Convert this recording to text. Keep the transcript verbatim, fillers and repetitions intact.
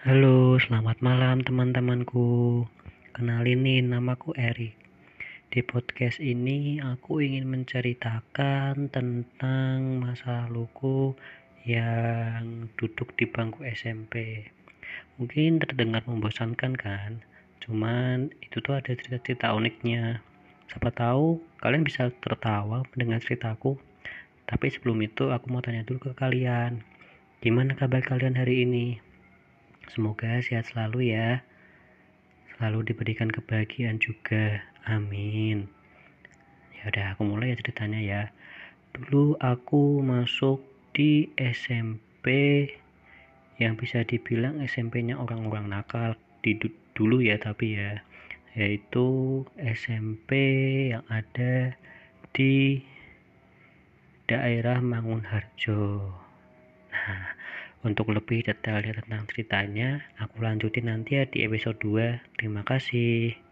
Halo, selamat malam teman-temanku. Kenalin nih, namaku Eri. Di podcast ini aku ingin menceritakan tentang masa laluku yang duduk di bangku S M P. Mungkin terdengar membosankan kan? Cuman itu tuh ada cerita-cerita uniknya. Siapa tahu kalian bisa tertawa mendengar ceritaku. Tapi sebelum itu aku mau tanya dulu ke kalian. Gimana kabar kalian hari ini? Semoga sehat selalu ya. Selalu diberikan kebahagiaan juga. Amin. Ya udah, aku mulai ya ceritanya ya. Dulu aku masuk di S M P yang bisa dibilang S M P-nya orang-orang nakal di dulu ya, tapi ya yaitu S M P yang ada di daerah Mangunharjo. Nah, untuk lebih detailnya tentang ceritanya, aku lanjutin nanti ya di episode dua. Terima kasih.